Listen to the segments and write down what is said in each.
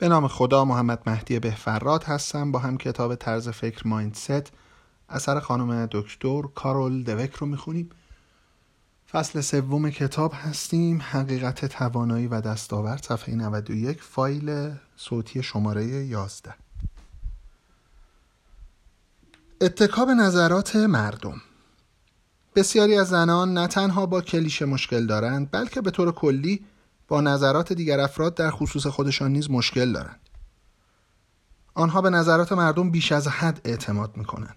به نام خدا، محمد مهدی بهفراد هستم. با هم کتاب طرز فکر مایندست اثر خانم دکتر کارول دوک رو میخونیم. فصل سوم کتاب هستیم، حقیقت توانایی و دستاورد، صفحه 91، فایل صوتی شماره 11. اتکا به نظرات مردم. بسیاری از زنان نه تنها با کلیشه مشکل دارند، بلکه به طور کلی با نظرات دیگر افراد در خصوص خودشان نیز مشکل دارند. آنها به نظرات مردم بیش از حد اعتماد می‌کنند.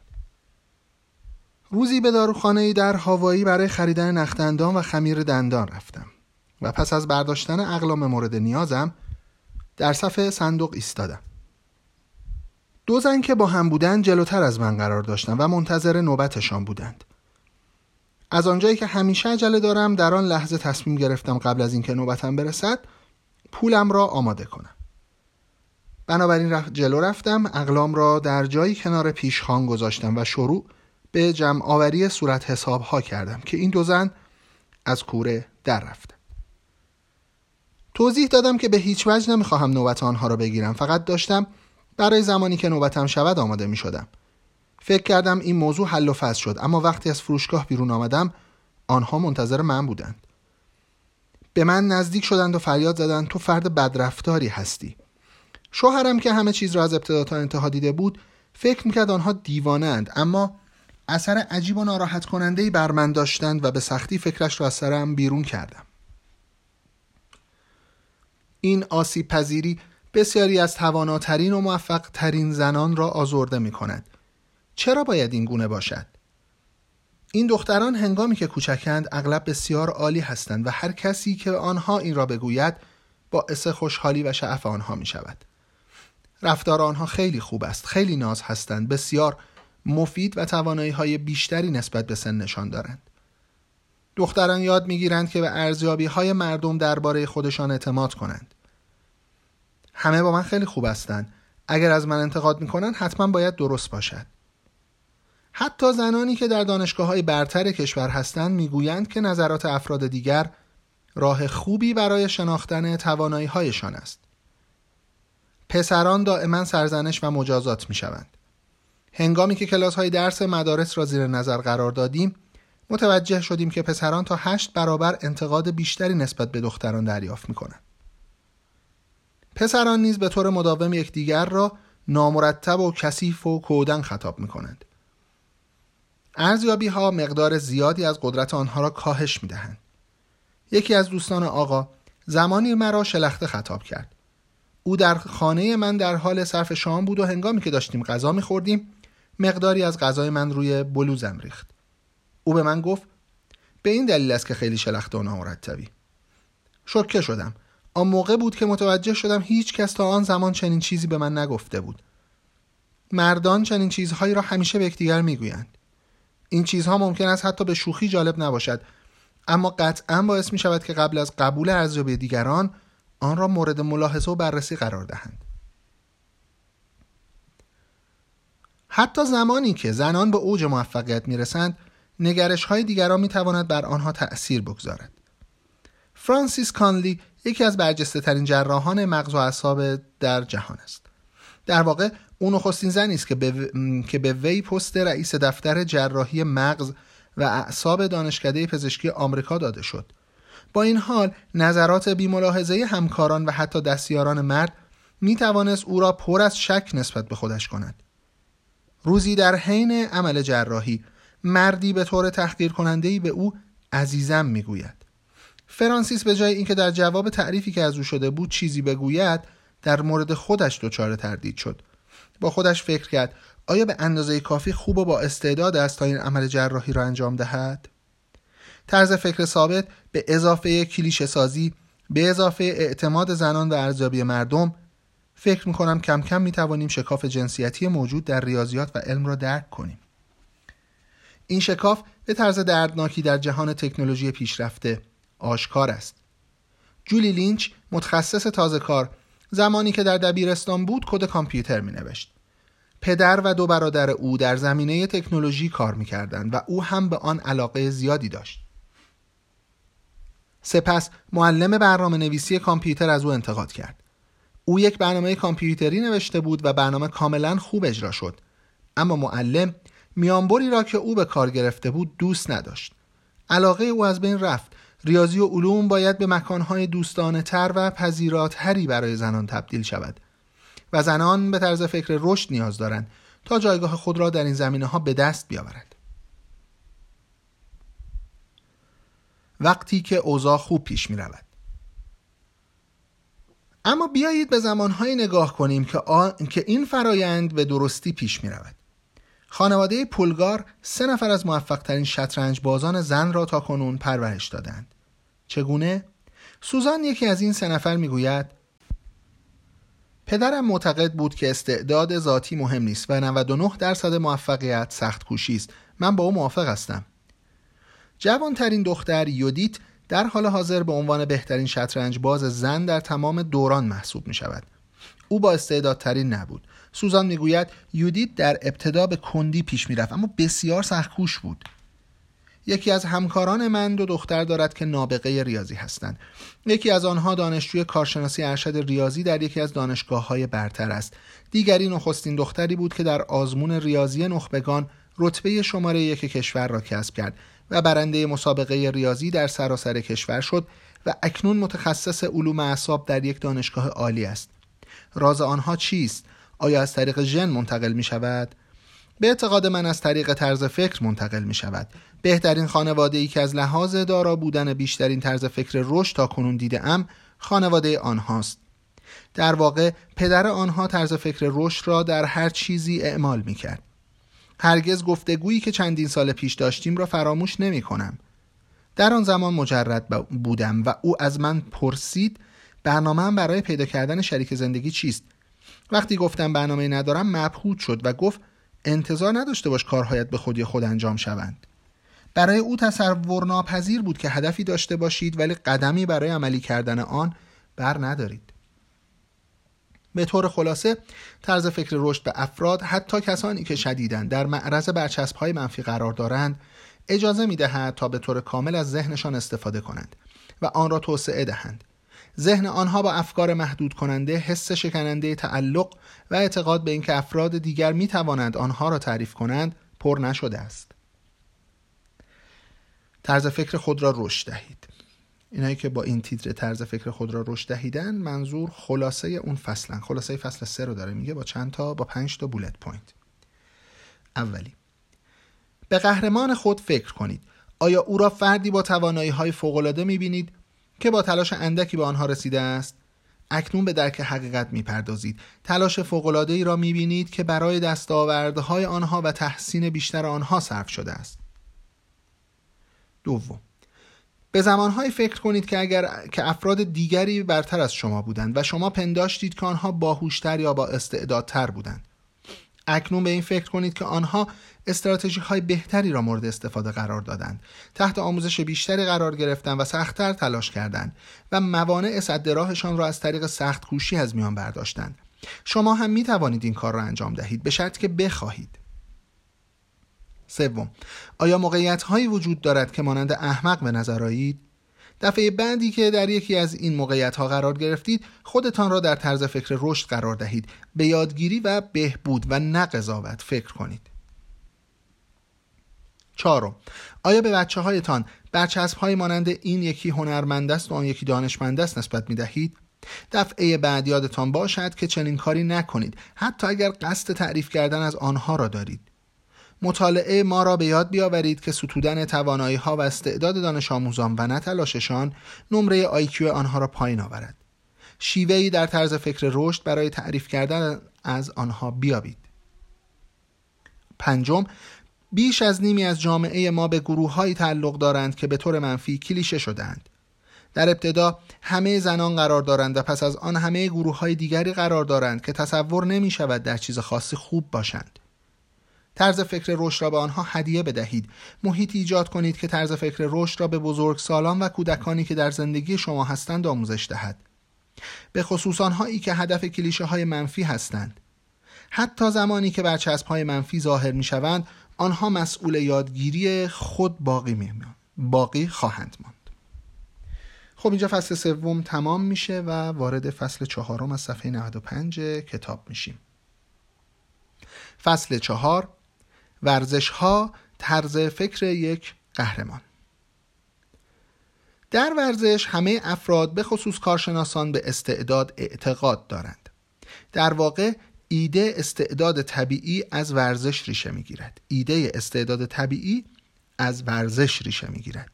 روزی به داروخانه‌ای در هاوایی برای خریدن نخ‌دندان و خمیر دندان رفتم و پس از برداشتن اقلام مورد نیازم در صف صندوق ایستادم. دو زن که با هم بودند جلوتر از من قرار داشتند و منتظر نوبتشان بودند. از آنجایی که همیشه عجله دارم، در آن لحظه تصمیم گرفتم قبل از اینکه نوبتم برسد پولم را آماده کنم. بنابراین جلو رفتم، اقلام را در جایی کنار پیشخوان گذاشتم و شروع به جمع آوری صورت حساب ها کردم که این دو زن از کوره در رفت. توضیح دادم که به هیچ وجه نمیخواهم نوبت آنها را بگیرم، فقط داشتم برای زمانی که نوبتم شود آماده می شدم. فکر کردم این موضوع حل و فصل شد، اما وقتی از فروشگاه بیرون آمدم آنها منتظر من بودند. به من نزدیک شدند و فریاد زدند تو فرد بدرفتاری هستی. شوهرم که همه چیز را از ابتدا تا انتها دیده بود فکر میکرد آنها دیوانه اند، اما اثر عجیب و ناراحت کننده‌ای بر من داشتند و به سختی فکرش را از سرم بیرون کردم. این آسیب پذیری بسیاری از تواناترین و موفق ترین زنان را آزرده می کند. چرا باید این گونه باشد؟ این دختران هنگامی که کوچکند اغلب بسیار عالی هستند و هر کسی که آنها این را بگوید باعث خوشحالی و شعف آنها می شود. رفتار آنها خیلی خوب است، خیلی ناز هستند، بسیار مفید و توانایی های بیشتری نسبت به سنشان دارند. دختران یاد می گیرند که به ارزیابی های مردم درباره خودشان اعتماد کنند. همه با من خیلی خوب هستند. اگر از من انتقاد می کنند حتما باید درست باشد. حتی زنانی که در دانشگاه‌های برتر کشور هستند میگویند که نظرات افراد دیگر راه خوبی برای شناختن توانایی‌هایشان است. پسران دائما سرزنش و مجازات می‌شوند. هنگامی که کلاس‌های درس مدارس را زیر نظر قرار دادیم، متوجه شدیم که پسران تا 8 برابر انتقاد بیشتری نسبت به دختران دریافت می‌کنند. پسران نیز به طور مداوم یکدیگر را نامرتب و کثیف و کودن خطاب می‌کنند. ارزیابی ها مقدار زیادی از قدرت آنها را کاهش می دهند. یکی از دوستان آقا زمانی مرا شلخته خطاب کرد. او در خانه من در حال صرف شام بود و هنگامی که داشتیم غذا می خوردیم مقداری از غذای من روی بلوزم ریخت. او به من گفت به این دلیل است که خیلی شلخته و نامرتبی. شوکه شدم. آن موقع بود که متوجه شدم هیچ کس تا آن زمان چنین چیزی به من نگفته بود. مردان چنین چیزهایی را همیشه به یکدیگر میگویند. این چیزها ممکن است حتی به شوخی جالب نباشد، اما قطعاً باعث می شود که قبل از قبول ارزیابی دیگران آن را مورد ملاحظه و بررسی قرار دهند. حتی زمانی که زنان به اوج موفقیت می رسند، نگرش های دیگران می تواند بر آنها تأثیر بگذارد. فرانسیس کانلی یکی از برجسته ترین جراحان مغز و اعصاب در جهان است. در واقع او نخستین زنی است که به وی پست رئیس دفتر جراحی مغز و اعصاب دانشکده پزشکی آمریکا داده شد. با این حال نظرات بی‌ملاحظه همکاران و حتی دستیاران مرد می‌توانست او را پر از شک نسبت به خودش کند. روزی در حین عمل جراحی مردی به طور تحقیرکننده‌ای به او عزیزم می‌گوید. فرانسیس به جای اینکه در جواب تعریفی که از او شده بود چیزی بگوید، در مورد خودش دچار تردید شد. با خودش فکر کرد آیا به اندازه کافی خوب و با استعداد است تا این عمل جراحی را انجام دهد؟ طرز فکر ثابت به اضافه کلیشه سازی، به اضافه اعتماد زنان و ارزیابی مردم، فکر می‌کنم کم کم می‌توانیم شکاف جنسیتی موجود در ریاضیات و علم را درک کنیم. این شکاف به طرز دردناکی در جهان تکنولوژی پیشرفته آشکار است. جولی لینچ، متخصص تازه‌کار، زمانی که در دبیرستان بود کد کامپیوتر می نوشت. پدر و 2 برادر او در زمینه تکنولوژی کار می کردند و او هم به آن علاقه زیادی داشت. سپس معلم برنامه نویسی کامپیوتر از او انتقاد کرد. او یک برنامه کامپیوتری نوشته بود و برنامه کاملا خوب اجرا شد، اما معلم میانبری را که او به کار گرفته بود دوست نداشت. علاقه او از بین رفت. ریاضی و علوم باید به مکانهای دوستانه تر و پذیراتری برای زنان تبدیل شود و زنان به طرز فکر رشد نیاز دارند تا جایگاه خود را در این زمینه ها به دست بیاورند. وقتی که اوضاع خوب پیش می رود. اما بیایید به زمانهای نگاه کنیم که این فرایند به درستی پیش می رود. خانواده پولگار 3 نفر از موفق‌ترین شطرنج بازان زن را تا کنون پرورش دادند. چگونه؟ سوزان یکی از این 3 نفر میگوید: پدرم معتقد بود که استعداد ذاتی مهم نیست و 99% موفقیت سخت کوشی است. من با او موافق هستم. جوانترین دختر یودیت در حال حاضر به عنوان بهترین شطرنج باز زن در تمام دوران محسوب می شود. او با استعدادترین نبود. سوزان میگوید یودیت در ابتدا به کندی پیش میرفت اما بسیار سخت‌کوش بود. یکی از همکاران من 2 دختر دارد که نابغه ریاضی هستند. یکی از آنها دانشجوی کارشناسی ارشد ریاضی در یکی از دانشگاه‌های برتر است. دیگری نخستین دختری بود که در آزمون ریاضی نخبگان رتبه شماره 1 کشور را کسب کرد و برنده مسابقه ریاضی در سراسر کشور شد و اکنون متخصص علوم اعصاب در یک دانشگاه عالی است. راز آنها چیست؟ آیا از طریق ژن منتقل می شود؟ به اعتقاد من از طریق طرز فکر منتقل می شود. بهترین خانواده‌ای که از لحاظ دارا بودن بیشترین طرز فکر رشد تا کنون دیده ام خانواده آنهاست. در واقع پدر آنها طرز فکر رشد را در هر چیزی اعمال می کرد. هرگز گفتگویی که چندین سال پیش داشتیم را فراموش نمی کنم. در آن زمان مجرد بودم و او از من پرسید برنامه‌ام برای پیدا کردن شریک زندگی چیست؟ وقتی گفتم برنامه‌ای ندارم مبهوت شد و گفت انتظار نداشته باش کارهایت به خودی خود انجام شوند. برای او تصور ناپذیر بود که هدفی داشته باشید ولی قدمی برای عملی کردن آن بر ندارید. به طور خلاصه طرز فکر رشد به افراد، حتی کسانی که شدیداً در معرض برچسب‌های منفی قرار دارند، اجازه می‌دهد تا به طور کامل از ذهنشان استفاده کنند و آن را توسعه دهند. ذهن آنها با افکار محدود کننده، حس شکننده تعلق و اعتقاد به اینکه افراد دیگر می توانند آنها را تعریف کنند پر نشده است. طرز فکر خود را رشد دهید. اینایی که با این تیتر طرز فکر خود را رشد دهیدن، منظور خلاصه اون فصلن. خلاصه فصل 3 رو داره میگه با 5 تا بولت پوینت. اولی، به قهرمان خود فکر کنید. آیا او را فردی با توانایی‌های فوق‌العاده می‌بینید که با تلاش اندکی به آنها رسیده است؟ اکنون به درک حقیقت می‌پردازید. تلاش فوق‌العاده‌ای را می‌بینید که برای دستاوردهای آنها و تحسین بیشتر آنها صرف شده است. دوم، به زمان‌های فکر کنید که افراد دیگری برتر از شما بودند و شما پنداشتید که آنها باهوش‌تر یا با استعدادتر بودند. اکنون به این فکر کنید که آنها استراتژی‌های بهتری را مورد استفاده قرار دادند، تحت آموزش بیشتری قرار گرفتند و سخت‌تر تلاش کردند و موانع سد راهشان را از طریق سخت‌کوشی از میان برداشتند. شما هم می‌توانید این کار را انجام دهید به شرطی که بخواهید. سوم، آیا موقعیت‌هایی وجود دارد که مانند احمق به نظر آیید؟ دفعه بعدی که در یکی از این موقعیت‌ها قرار گرفتید، خودتان را در طرز فکر رشد قرار دهید. به یادگیری و بهبود و نه قضاوت فکر کنید. 4. آیا به بچه‌هایتان برچسب‌های مانند این یکی هنرمند است و آن یکی دانشمند است نسبت می‌دهید؟ دفعه بعد یادتان باشد که چنین کاری نکنید، حتی اگر قصد تعریف کردن از آنها را دارید. مطالعه ما را به یاد بیاورید که ستودن توانایی‌ها و استعداد دانش آموزان و نه تلاششان نمره IQ آنها را پایین آورد. شیوه‌ای در طرز فکر رشد برای تعریف کردن از آنها بیابید. 5. بیش از نیمی از جامعه ما به گروه‌هایی تعلق دارند که به طور منفی کلیشه شدند. در ابتدا همه زنان قرار دارند و پس از آن همه گروه‌های دیگری قرار دارند که تصور نمی‌شود در چیز خاصی خوب باشند. طرز فکر رشد را به آنها هدیه بدهید. محیطی ایجاد کنید که طرز فکر رشد را به بزرگسالان و کودکانی که در زندگی شما هستند آموزش دهد، به خصوص آنهایی که هدف کلیشه‌های منفی هستند. حتی زمانی که برچسب‌های منفی ظاهر می‌شوند، آنها مسئول یادگیری خود باقی خواهند ماند. خب اینجا فصل سوم تمام میشه و وارد فصل چهارم از صفحه 95 کتاب میشیم. فصل 4، ورزش ها طرز فکر یک قهرمان. در ورزش همه افراد به خصوص کارشناسان به استعداد اعتقاد دارند. در واقع ایده استعداد طبیعی از ورزش ریشه میگیرد. ایده استعداد طبیعی از ورزش ریشه میگیرد.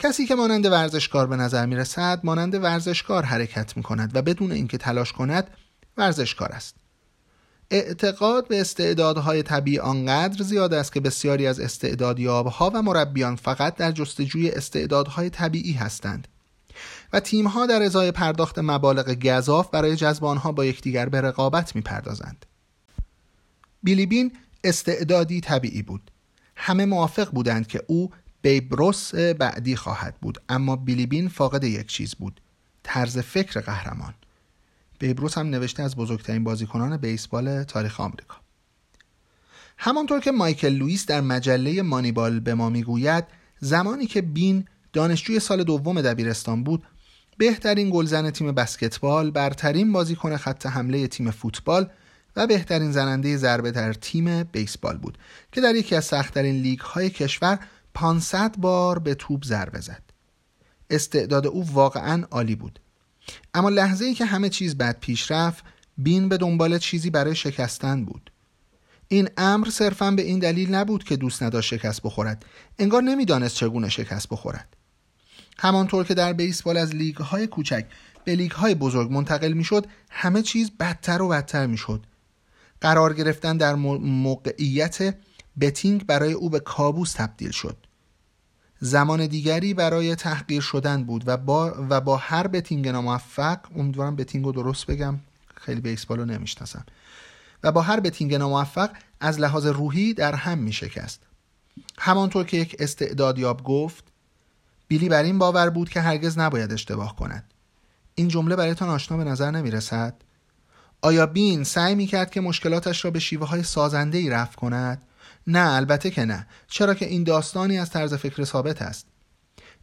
کسی که مانند ورزشکار به نظر میرسد مانند ورزشکار حرکت میکند و بدون اینکه تلاش کند ورزشکار است. اعتقاد به استعدادهای طبیعی آنقدر زیاد است که بسیاری از استعدادیاب‌ها و مربیان فقط در جستجوی استعدادهای طبیعی هستند و تیم‌ها در ازای پرداخت مبالغ گزاف برای جذب آنها با یکدیگر به رقابت می‌پردازند. بیلی بین استعدادی طبیعی بود. همه موافق بودند که او بیبروس بعدی خواهد بود، اما بیلی بین فاقد یک چیز بود: طرز فکر قهرمان. بیبروس هم نوشته از بزرگترین بازیکنان بیسبال تاریخ آمریکا. همانطور که مایکل لویس در مجله مانیبال به ما میگوید، زمانی که بین دانشجوی سال دوم دبیرستان بود، بهترین گلزن تیم بسکتبال، برترین بازیکن خط حمله تیم فوتبال و بهترین زننده ضربه در تیم بیسبال بود که در یکی از سخت‌ترین لیگ‌های کشور 500 بار به توپ ضربه زد. استعداد او واقعاً عالی بود. اما لحظه‌ای که همه چیز بد پیش رفت، بین به دنبال چیزی برای شکستن بود. این امر صرفاً به این دلیل نبود که دوست نداشت شکست بخورد، انگار نمی‌دانست چگونه شکست بخورد. همانطور که در بیسبال از لیگ‌های کوچک به لیگ‌های بزرگ منتقل می‌شد، همه چیز بدتر و بدتر می‌شد. قرار گرفتن در موقعیت بتینگ برای او به کابوس تبدیل شد. زمان دیگری برای تحقیر شدن بود و با هر بتینگ ناموفق، امیدوارم بتینگو درست بگم، خیلی بیسبالو نمیشناسم، و با هر بتینگ ناموفق از لحاظ روحی در هم میشکست. همانطور که یک استعدادیاب گفت، بیلی بر این باور بود که هرگز نباید اشتباه کند. این جمله برایتان آشنا به نظر نمیرسد؟ آیا بین سعی میکرد که مشکلاتش را به شیوه‌های سازنده‌ای رفع کند؟ نه، البته که نه، چرا که این داستانی از طرز فکر ثابت است.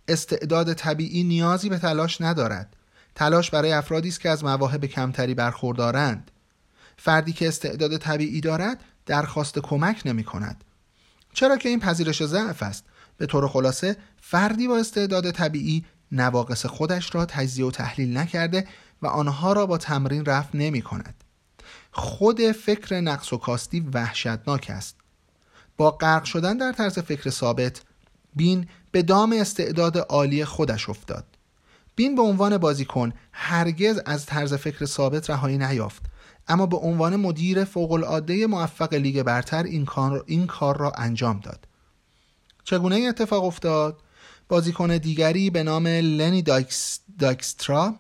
استعداد طبیعی نیازی به تلاش ندارد. تلاش برای افرادی است که از مواهب کمتری برخوردارند. فردی که استعداد طبیعی دارد درخواست کمک نمی کند، چرا که این پذیرش ضعف است. به طور خلاصه، فردی با استعداد طبیعی نواقص خودش را تجزیه و تحلیل نکرده و آنها را با تمرین رفع نمی کند. خود فکر نقص و کاستی وحشتناک است. با غرق شدن در طرز فکر ثابت، بین به دام استعداد عالی خودش افتاد. بین به عنوان بازیکن هرگز از طرز فکر ثابت رهایی نیافت، اما به عنوان مدیر فوق‌العاده موفق لیگ برتر این کار را انجام داد. چگونه این اتفاق افتاد؟ بازیکن دیگری به نام لنی داکسترا،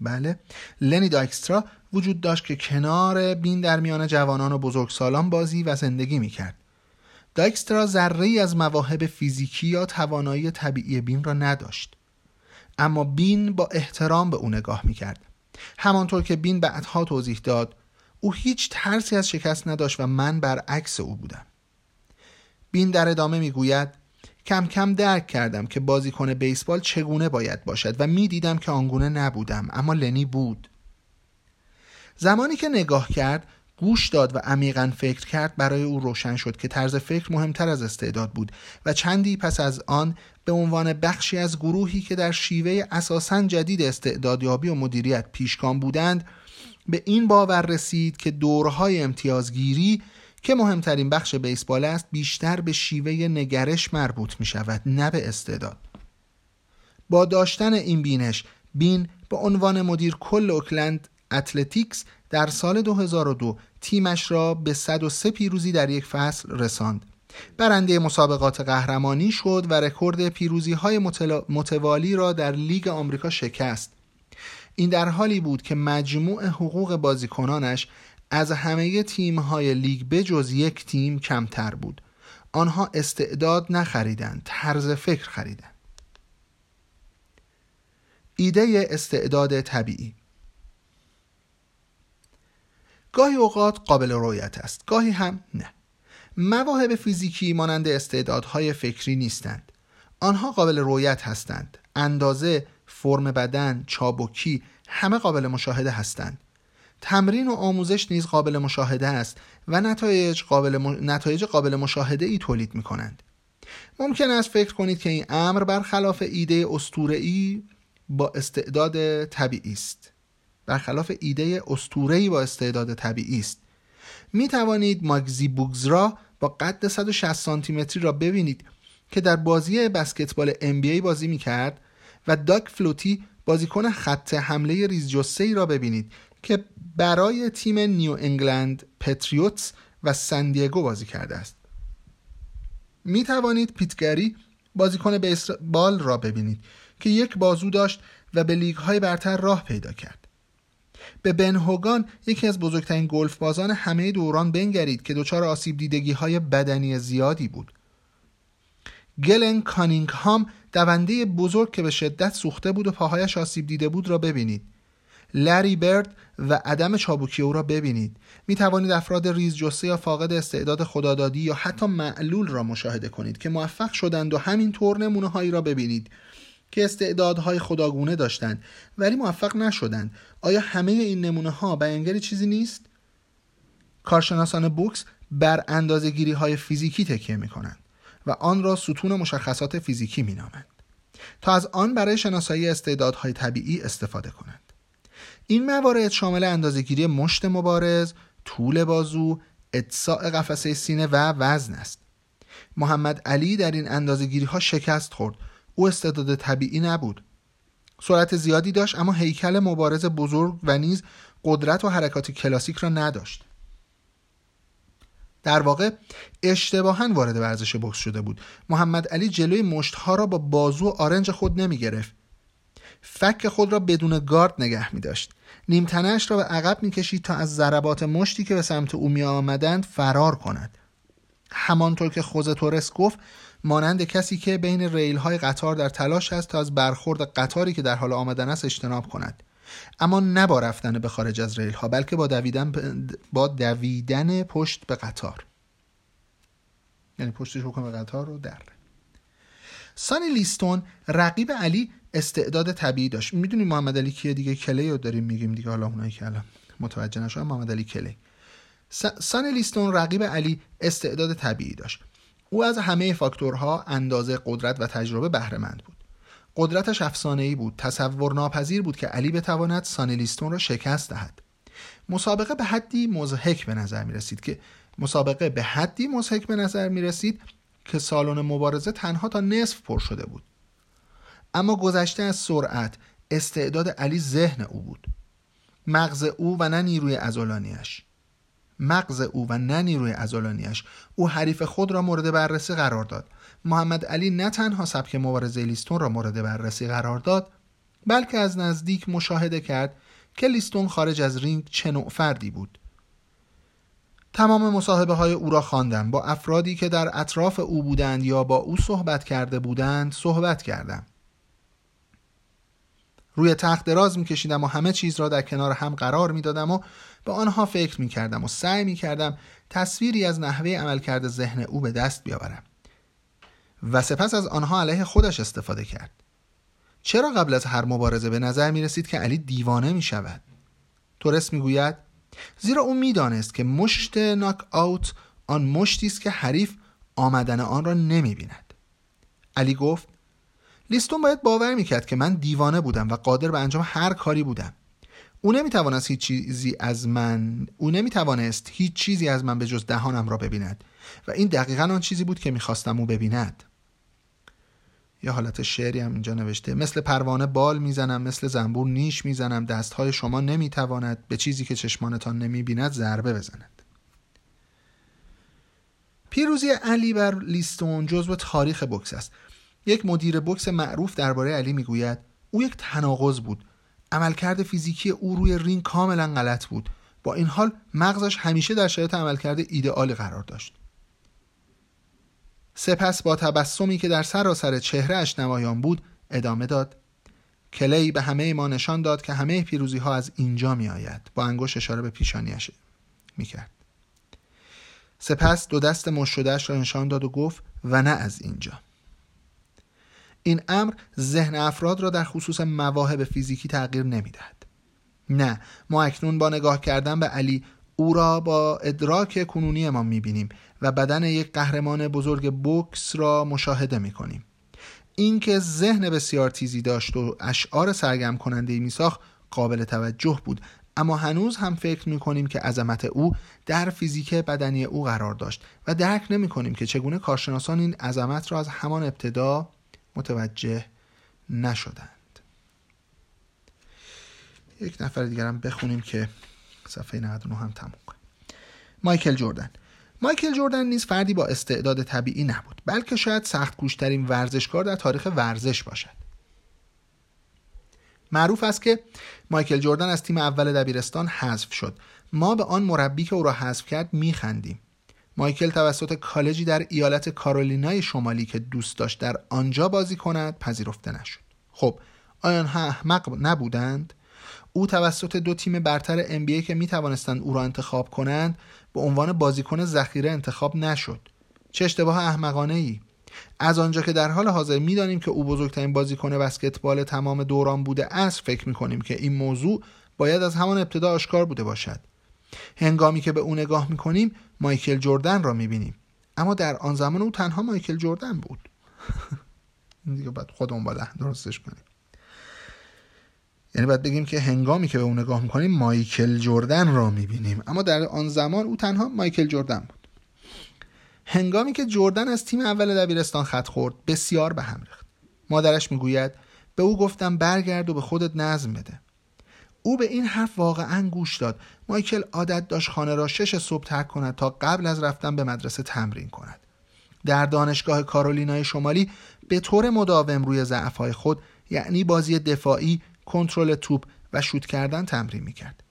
بله، لنی داکسترا وجود داشت که کنار بین در میان جوانان و بزرگسالان بازی و زندگی میکرد. داکسترا ذره‌ای از مواهب فیزیکی یا توانایی طبیعی بین را نداشت، اما بین با احترام به او نگاه میکرد. همانطور که بین بعدها توضیح داد، او هیچ ترسی از شکست نداشت و من برعکس او بودم. بین در ادامه میگوید: کم کم درک کردم که بازیکن بیسبال چگونه باید باشد و میدیدم که آنگونه نبودم، اما لنی بود. زمانی که نگاه کرد، گوش داد و عمیقاً فکر کرد، برای او روشن شد که طرز فکر مهمتر از استعداد بود و چندی پس از آن به عنوان بخشی از گروهی که در شیوه اساساً جدید استعدادیابی و مدیریت پیشگام بودند، به این باور رسید که دورهای امتیازگیری که مهمترین بخش بیسبال است، بیشتر به شیوه نگرش مربوط می شود، نه به استعداد. با داشتن این بینش، بین به عنوان مدیر کل اوکلند اتلتیکس در سال 2002 تیمش را به 103 پیروزی در یک فصل رساند. برنده مسابقات قهرمانی شد و رکورد پیروزی‌های متوالی را در لیگ آمریکا شکست. این در حالی بود که مجموع حقوق بازیکنانش از همه تیم‌های لیگ به جز یک تیم کمتر بود. آنها استعداد نخریدند، طرز فکر خریدند. ایده استعداد طبیعی گاهی اوقات قابل رؤیت است، گاهی هم نه. مواهب فیزیکی مانند استعدادهای فکری نیستند. آنها قابل رؤیت هستند. اندازه، فرم بدن، چابکی، همه قابل مشاهده هستند. تمرین و آموزش نیز قابل مشاهده است و نتایج قابل مشاهده ای تولید می کنند. ممکن است فکر کنید که این امر برخلاف ایده اسطوره‌ای با استعداد طبیعی است. می توانید ماگزی بوگز را با قد 160 سانتیمتری را ببینید که در بازی بسکتبال NBA بازی می کرد و داک فلوتی بازیکن خط حمله ریزجثه‌ای را ببینید که برای تیم نیو انگلند پتریوتس و سندیگو بازی کرده است. می توانید پیتگری بازیکن بیسبال را ببینید که یک بازو داشت و به لیگ‌های برتر راه پیدا کرد. به بن هوگان، یکی از بزرگترین گلف بازان همه دوران، بنگرید که دچار آسیب دیدگی‌های بدنی زیادی بود. گلن کانینگهام، دونده بزرگ که به شدت سوخته بود و پاهایش آسیب دیده بود را ببینید. لری برد و عدم چابکی او را ببینید. می توانید افراد ریز جثه یا فاقد استعداد خدادادی یا حتی معلول را مشاهده کنید که موفق شدند و همین طور نمونه‌هایی را ببینید که استعدادهای خداگونه داشتند ولی موفق نشدند. آیا همه این نمونه‌ها بیانگر چیزی نیست؟ کارشناسان بوکس بر اندازه‌گیری‌های فیزیکی تکیه می‌کنند و آن را ستون مشخصات فیزیکی می‌نامند تا از آن برای شناسایی استعدادهای طبیعی استفاده کنند. این موارد شامل اندازه‌گیری مشت مبارز، طول بازو، اتساع قفسه سینه و وزن است. محمد علی در این اندازه‌گیری‌ها شکست خورد. او استعداد طبیعی نبود. سرعت زیادی داشت اما هیکل مبارز بزرگ و نیز قدرت و حرکات کلاسیک را نداشت. در واقع اشتباهاً وارد ورزش بوکس شده بود. محمد علی جلوی مشت‌ها را با بازو آرنج خود نمی‌گرفت. فک خود را بدون گارد نگه می‌داشت. نیم تنه‌اش را به عقب می‌کشید تا از ضربات مشتی که به سمت او می‌آمدند فرار کند. همانطور که خوزه تورِس گفت، مانند کسی که بین ریل‌های قطار در تلاش است تا از برخورد قطاری که در حال آمدن است اجتناب کند، اما نه با رفتن به خارج از ریل‌ها، بلکه با دویدن پشت به قطار، یعنی پشتش رو کنه به قطار رو در. سانی لیستون رقیب علی استعداد طبیعی داشت. میدونی محمد علی کیه دیگه؟ کلی رو داریم میگیم دیگه، حالا اونایی که الان متوجه نشدن، محمد علی کلی. سانی لیستون رقیب علی استعداد طبیعی داشت. او از همه فاکتورها، اندازه، قدرت و تجربه بهره مند بود. قدرتش افسانه‌ای بود. تصور ناپذیر بود که علی بتواند سانی لیستون را شکست دهد. مسابقه به حدی مضحک به نظر می رسید که سالن مبارزه تنها تا نصف پر شده بود. اما گذشته از سرعت، استعداد علی ذهن او بود. مغز او و نه نیروی عضلانیش. او حریف خود را مورد بررسی قرار داد. محمد علی نه تنها سبک مبارزه لیستون را مورد بررسی قرار داد، بلکه از نزدیک مشاهده کرد که لیستون خارج از رینگ چه نوع فردی بود. تمام مصاحبه های او را خواندم. با افرادی که در اطراف او بودند یا با او صحبت کرده بودند صحبت کردم. روی تخت دراز می‌کشیدم و همه چیز را در کنار هم قرار می‌دادم و به آنها فکر می‌کردم و سعی می‌کردم تصویری از نحوه عملکرد ذهن او به دست بیاورم و سپس از آنها علیه خودش استفاده کرد. چرا قبل از هر مبارزه به نظر می‌رسید که علی دیوانه می‌شود؟ تورِس می‌گوید زیرا او می‌دانست که مشت ناک آوت آن مشتی است که حریف آمدن آن را نمی‌بیند. علی گفت لیستون باید باور میکرد که من دیوانه بودم و قادر به انجام هر کاری بودم. او نمیتوانست هیچ چیزی از من به جز دهانم را ببیند و این دقیقاً آن چیزی بود که میخواستم او ببیند. یه حالت شعری هم اینجا نوشته: مثل پروانه بال میزنم، مثل زنبور نیش میزنم، دستهای شما نمیتواند به چیزی که چشمانتان نمیبیند ضربه بزند. پیروزی علی بر لیستون جزو تاریخ بوکس است. یک مدیر بوکس معروف درباره علی میگوید او یک تناقض بود. عملکرد فیزیکی او روی رینگ کاملا غلط بود. با این حال مغزش همیشه در شرایط عملکرد ایدئالی قرار داشت. سپس با تبسمی که در سراسر چهرهش نمایان بود ادامه داد: کلی به همه ما نشان داد که همه پیروزی ها از اینجا می آید. با انگشت اشاره به پیشانیش می کرد. سپس دو دست مشت شده‌اش را نشان داد و گفت: و نه از اینجا. این امر ذهن افراد را در خصوص مواهب فیزیکی تغییر نمی‌دهد. نه، ما اکنون با نگاه کردن به علی او را با ادراک کنونی ما می‌بینیم و بدن یک قهرمان بزرگ بوکس را مشاهده می‌کنیم. اینکه ذهن بسیار تیزی داشت و اشعار سرگرم کننده‌ای می‌ساخت قابل توجه بود، اما هنوز هم فکر می‌کنیم که عظمت او در فیزیک بدنی او قرار داشت و درک نمی‌کنیم که چگونه کارشناسان این عظمت را از همان ابتدا متوجه نشدند. یک نفر دیگر هم بخونیم که صفحه 99 هم تموم کنیم. مایکل جوردن نیز فردی با استعداد طبیعی نبود، بلکه شاید سخت‌کوش‌ترین ورزشکار در تاریخ ورزش باشد. معروف است که مایکل جوردن از تیم اول دبیرستان حذف شد. ما به آن مربی که او را حذف کرد میخندیم. مایکل توسط کالجی در ایالت کارولینای شمالی که دوست داشت در آنجا بازی کند پذیرفته نشد. خب، آیا آنها احمق نبودند؟ او توسط دو تیم برتر NBA که می توانستند او را انتخاب کنند به عنوان بازیکن ذخیره انتخاب نشد. چه اشتباه احمقانه ای! از آنجا که در حال حاضر می دانیم که او بزرگترین بازیکن بسکتبال تمام دوران بوده است، فکر می کنیم که این موضوع باید از همان ابتدا آشکار بوده باشد. هنگامی که به او نگاه می کنیم مایکل جوردن را می بینیم، اما در آن زمان او تنها مایکل جوردن بود. دیگه بعد خودمون باید درستش کنیم. یعنی باید بگیم که هنگامی که به اون نگاه میکنیم مایکل جوردن را میبینیم، اما در آن زمان او تنها مایکل جوردن بود. هنگامی که جوردن از تیم اول دبیرستان خط خورد بسیار به هم ریخت. مادرش میگوید به او گفتم برگرد و به خودت نظم بده. او به این حرف واقعا گوش داد. مایکل عادت داشت خانه را 6 صبح ترک کند تا قبل از رفتن به مدرسه تمرین کند. در دانشگاه کارولینای شمالی به طور مداوم روی ضعف‌های خود، یعنی بازی دفاعی، کنترل توپ و شوت کردن تمرین میکرد.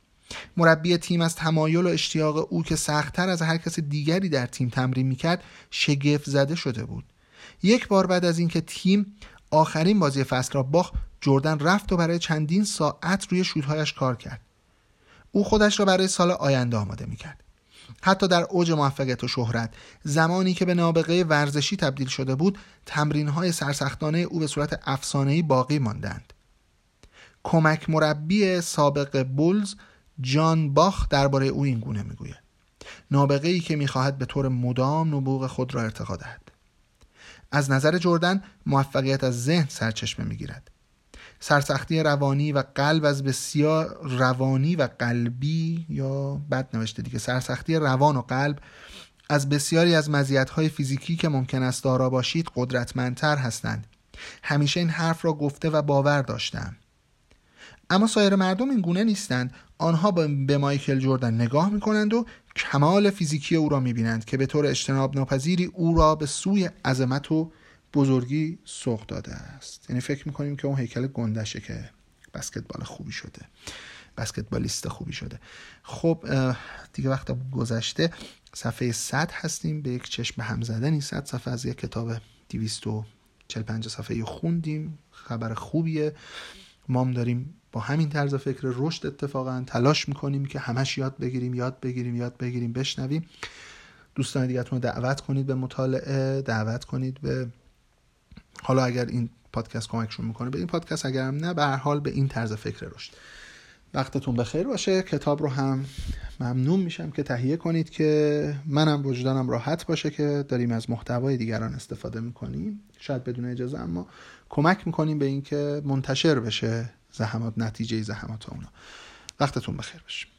مربی تیم از تمایل و اشتیاق او که سخت‌تر از هر کس دیگری در تیم تمرین میکرد شگفت زده شده بود. یک بار بعد از اینکه تیم آخرین بازی فصل را باخت، جردن رفت و برای چندین ساعت روی شوت‌هایش کار کرد. او خودش را برای سال آینده آماده میکرد. حتی در اوج موفقیت و شهرت، زمانی که به نابغه ورزشی تبدیل شده بود، تمرین‌های سرسختانه او به صورت افسانه‌ای باقی ماندند. کمک مربی سابق بولز جان باخ درباره او این گونه میگوید: نابغه‌ای که میخواهد به طور مدام نبوغ خود را ارتقا دهد. از نظر جردن موفقیت از ذهن سرچشمه میگیرد. سرسختی روانی و قلب از بسیار روانی و قلبی یا بد نوشته دیگه سرسختی روان و قلب از بسیاری از مزیت‌های فیزیکی که ممکن است دارا باشید قدرتمندتر هستند. همیشه این حرف را گفته و باور داشتم. اما سایر مردم این گونه نیستند. آنها به مایکل جوردن نگاه می‌کنند و کمال فیزیکی او را می‌بینند که به طور اجتناب ناپذیری او را به سوی عظمت و بزرگی سوق داده است. یعنی فکر می‌کنیم که اون هیکل گندشه که بسکتبالیست خوبی شده. خب دیگه وقت گذشته. صفحه 100 هستیم. به یک چشم هم زدن این 100 صفحه از یک کتاب 245 صفحه‌ای خوندیم. خبر خوبیه. ما هم داریم با همین طرز فکر رشد اتفاقا تلاش میکنیم که همش یاد بگیریم، بشنویم. دوستان دیگه‌تون رو دعوت کنید به مطالعه، دعوت کنید به، حالا اگر این پادکست کمکشون میکنه به این پادکست، اگرم نه به هر حال به این طرز فکر رشد. وقتتون بخیر باشه. کتاب رو هم ممنون میشم که تهیه کنید که منم وجدانم راحت باشه که داریم از محتوای دیگران استفاده میکنیم، شاید بدون اجازه، اما کمک میکنیم به این که منتشر بشه زحمات، نتیجه زحمات اونا. وقتتون بخیر باشه.